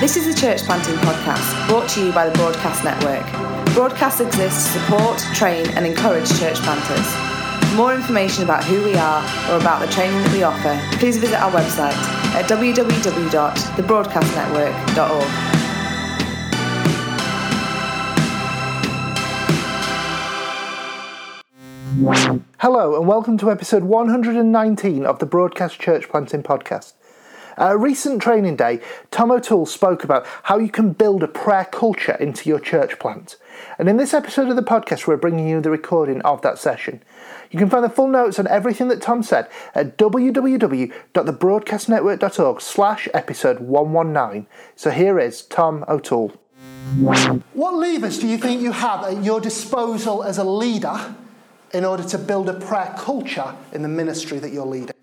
This is the Church Planting Podcast, brought to you by the Broadcast Network. Broadcast exists to support, train and encourage church planters. For more information about who we are or about the training that we offer, please visit our website at www.thebroadcastnetwork.org. Hello and welcome to episode 119 of the Broadcast Church Planting Podcast. At a recent training day, Tom O'Toole spoke about how you can build a prayer culture into your church plant. And in this episode of the podcast, we're bringing you the recording of that session. You can find the full notes on everything that Tom said at www.thebroadcastnetwork.org/episode 119. So here is Tom O'Toole. What levers do you think you have at your disposal as a leader in order to build a prayer culture in the ministry that you're leading?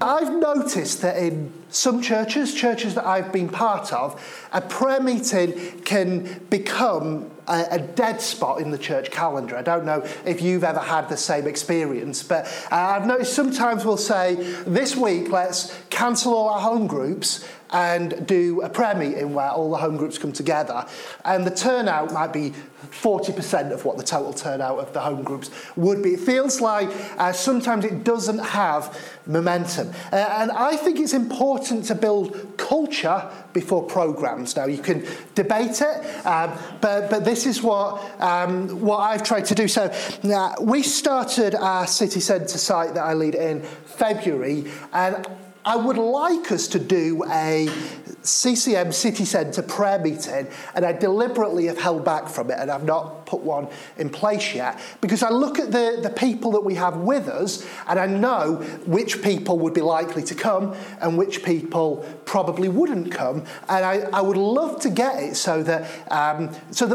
I've noticed that in some churches that I've been part of, a prayer meeting can become a dead spot in the church calendar. I don't know if you've ever had the same experience, but I've noticed sometimes we'll say, this week let's cancel all our home groups and do a prayer meeting where all the home groups come together, and the turnout might be 40% of what the total turnout of the home groups would be. It feels like sometimes it doesn't have momentum. And I think it's important to build culture before programs. Now, you can debate it, but this is what I've tried to do. So we started our city centre site that I lead in February, and I would like us to do a CCM City Centre prayer meeting, and I deliberately have held back from it, and I've not put one in place yet, because I look at the people that we have with us, and I know which people would be likely to come and which people probably wouldn't come, and I would love to get it so that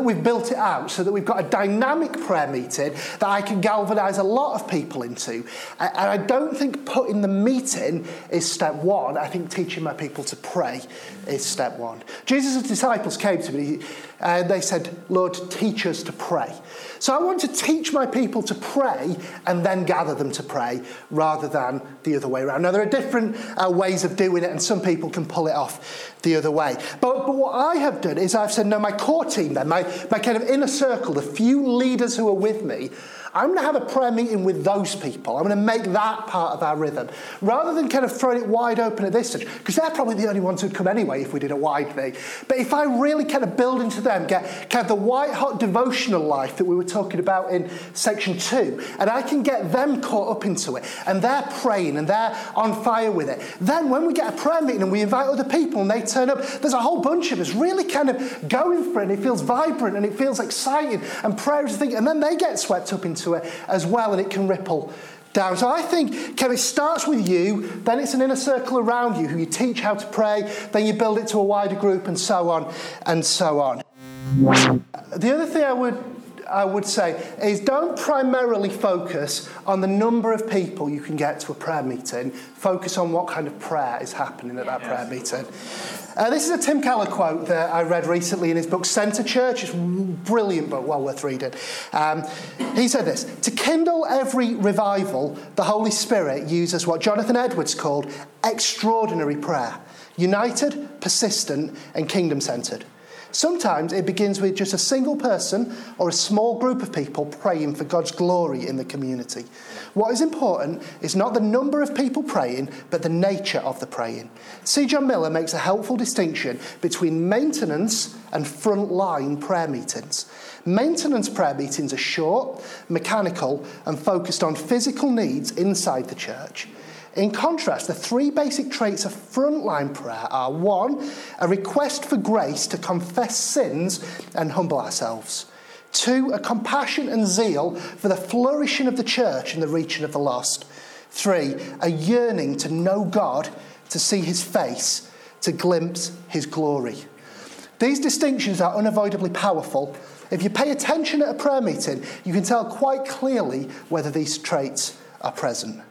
we've built it out, so that we've got a dynamic prayer meeting that I can galvanise a lot of people into. And I don't think putting the meeting is step one. I think teaching my people to pray is step one. Jesus' disciples came to me and they said, Lord, teach us to pray. So I want to teach my people to pray and then gather them to pray, rather than the other way around. Now, there are different ways of doing it, and some people can pull it off the other way. But what I have done is I've said, no, my core team then, my kind of inner circle, the few leaders who are with me, I'm going to have a prayer meeting with those people. I'm going to make that part of our rhythm, rather than kind of throwing it wide open at this stage, because they're probably the only ones who'd come anyway if we did a wide thing. But if I really kind of build into them, get kind of the white-hot devotional life that we were talking about in section 2, and I can get them caught up into it, and they're praying, and they're on fire with it, then when we get a prayer meeting and we invite other people and they turn up, there's a whole bunch of us really kind of going for it, and it feels vibrant, and it feels exciting, and prayer is a thing, and then they get swept up into it as well, and it can ripple down. So I think, Kevin, it starts with you, then it's an inner circle around you who you teach how to pray, then you build it to a wider group, and so on and so on. The other thing I would say is, don't primarily focus on the number of people you can get to a prayer meeting. Focus on what kind of prayer is happening at that prayer meeting. This is a Tim Keller quote that I read recently in his book Center Church. It's brilliant, but well worth reading. He said this: to kindle every revival, the Holy Spirit uses what Jonathan Edwards called extraordinary prayer, united, persistent, and kingdom-centered. Sometimes it begins with just a single person or a small group of people praying for God's glory in the community. What is important is not the number of people praying, but the nature of the praying. C. John Miller makes a helpful distinction between maintenance and frontline prayer meetings. Maintenance prayer meetings are short, mechanical, and focused on physical needs inside the church. In contrast, the three basic traits of frontline prayer are: 1, a request for grace to confess sins and humble ourselves; 2, a compassion and zeal for the flourishing of the church and the reaching of the lost; 3, a yearning to know God, to see his face, to glimpse his glory. These distinctions are unavoidably powerful. If you pay attention at a prayer meeting, you can tell quite clearly whether these traits are present.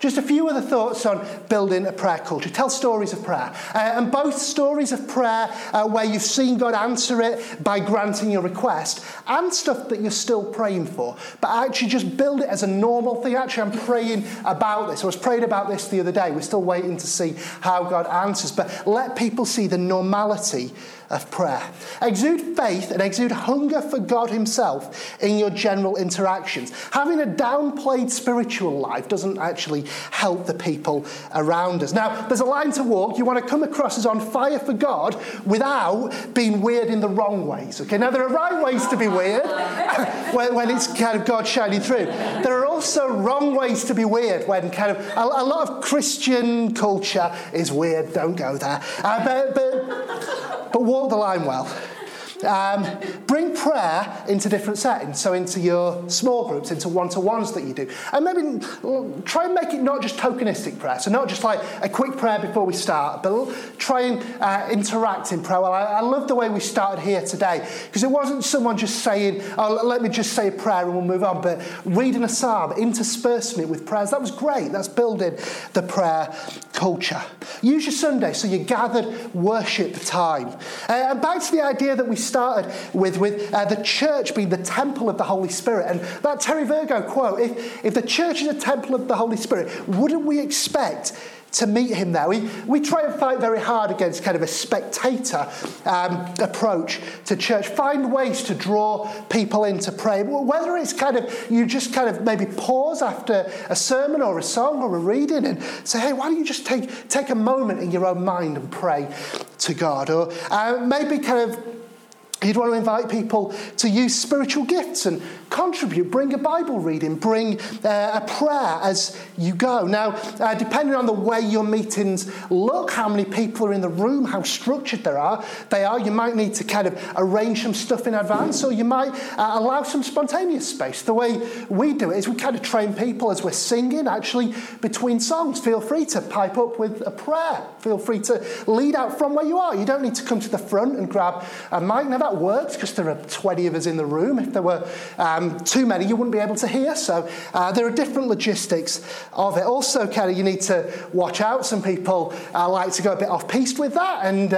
Just a few other thoughts on building a prayer culture. Tell stories of prayer. And both stories of prayer where you've seen God answer it by granting your request, and stuff that you're still praying for. But actually just build it as a normal thing. Actually, I'm praying about this. I was praying about this the other day. We're still waiting to see how God answers. But let people see the normality of prayer. Exude faith and exude hunger for God himself in your general interactions. Having a downplayed spiritual life doesn't actually help the people around us. Now, there's a line to walk. You want to come across as on fire for God without being weird in the wrong ways. Okay, now there are right ways to be weird when it's kind of God shining through. There are also wrong ways to be weird when kind of a lot of Christian culture is weird. Don't go there. But walk the line well. Bring prayer into different settings, so into your small groups, into one-to-ones that you do. And maybe try and make it not just tokenistic prayer, so not just like a quick prayer before we start, but try and interact in prayer. Well, I love the way we started here today, because it wasn't someone just saying, oh, let me just say a prayer and we'll move on, but reading a psalm, interspersing it with prayers. That was great. That's building the prayer culture. Use your Sunday, so your gathered worship time. And back to the idea that we started with the church being the temple of the Holy Spirit. And that Terry Virgo quote, if the church is a temple of the Holy Spirit, wouldn't we expect to meet him there? We try and fight very hard against kind of a spectator approach to church. Find ways to draw people in to pray. Whether it's kind of, you just kind of maybe pause after a sermon or a song or a reading and say, hey, why don't you just take a moment in your own mind and pray to God? Or maybe kind of, you'd want to invite people to use spiritual gifts and contribute. Bring a Bible reading. Bring a prayer as you go. Now, depending on the way your meetings look, how many people are in the room, how structured they are, you might need to kind of arrange some stuff in advance, or you might allow some spontaneous space. The way we do it is we kind of train people as we're singing, actually, between songs. Feel free to pipe up with a prayer. Feel free to lead out from where you are. You don't need to come to the front and grab a mic. Now, that works because there are 20 of us in the room. If there were too many, you wouldn't be able to hear. So there are different logistics of it. Also, Kelly, you need to watch out. Some people like to go a bit off-piste with that. And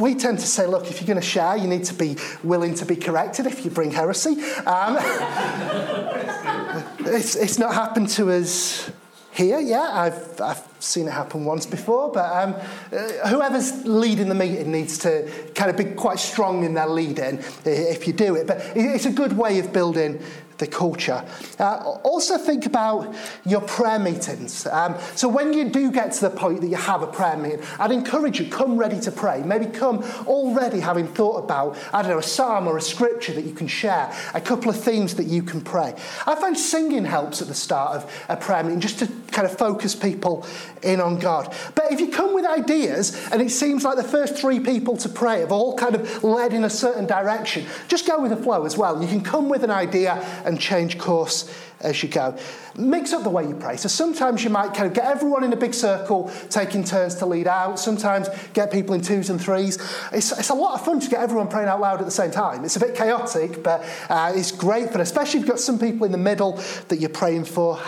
we tend to say, look, if you're going to share, you need to be willing to be corrected if you bring heresy. It's not happened to us here, yeah, I've seen it happen once before, but whoever's leading the meeting needs to kind of be quite strong in their leading if you do it. But it's a good way of building the culture. Also think about your prayer meetings. So when you do get to the point that you have a prayer meeting, I'd encourage you, come ready to pray. Maybe come already having thought about, I don't know, a psalm or a scripture that you can share, a couple of themes that you can pray. I find singing helps at the start of a prayer meeting, just to kind of focus people in on God. But if you come with ideas and it seems like the first three people to pray have all kind of led in a certain direction, just go with the flow as well. You can come with an idea and change course as you go. Mix up the way you pray. So sometimes you might kind of get everyone in a big circle, taking turns to lead out. Sometimes get people in twos and threes. It's a lot of fun to get everyone praying out loud at the same time. It's a bit chaotic, but it's great fun, especially if you've got some people in the middle that you're praying for.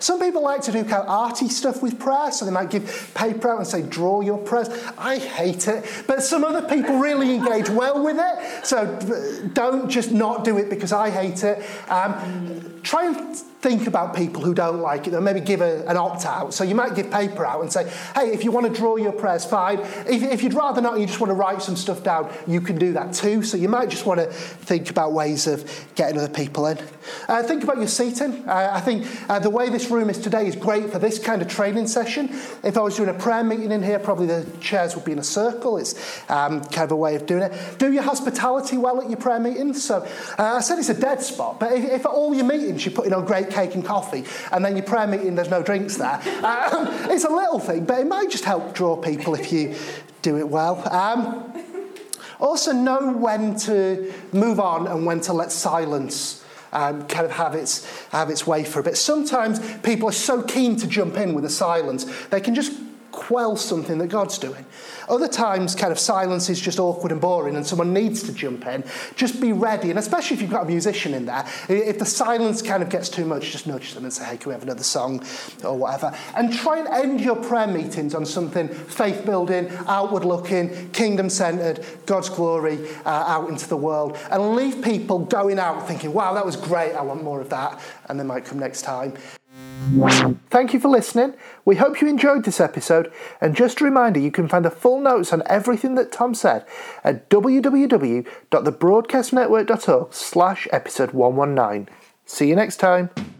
Some people like to do kind of arty stuff with prayer, so they might give paper out and say, draw your prayers. I hate it, but some other people really engage well with it, so don't just not do it because I hate it. Try and think about people who don't like it, and maybe give an opt-out. So you might give paper out and say, hey, if you want to draw your prayers, fine. If you'd rather not, you just want to write some stuff down, you can do that too. So you might just want to think about ways of getting other people in. Think about your seating. I think the way this room is today is great for this kind of training session. If I was doing a prayer meeting in here, probably the chairs would be in a circle. It's kind of a way of doing it. Do your hospitality well at your prayer meetings. So I said it's a dead spot, but if at all your meetings you're putting on great cake and coffee, and then your prayer meeting, there's no drinks there. It's a little thing, but it might just help draw people if you do it well. Also know when to move on and when to let silence kind of have its way for a bit. Sometimes people are so keen to jump in with the silence, they can just quells something that God's doing. Other times, kind of silence is just awkward and boring and someone needs to jump in. Just be ready, and especially if you've got a musician in there, if the silence kind of gets too much, just nudge them and say, hey, can we have another song or whatever? And try and end your prayer meetings on something faith-building, outward-looking, kingdom-centred, God's glory out into the world. And leave people going out thinking, wow, that was great, I want more of that, and they might come next time. Thank you for listening. We hope you enjoyed this episode, and just a reminder, you can find the full notes on everything that Tom said at www.thebroadcastnetwork.org/episode119. See you next time.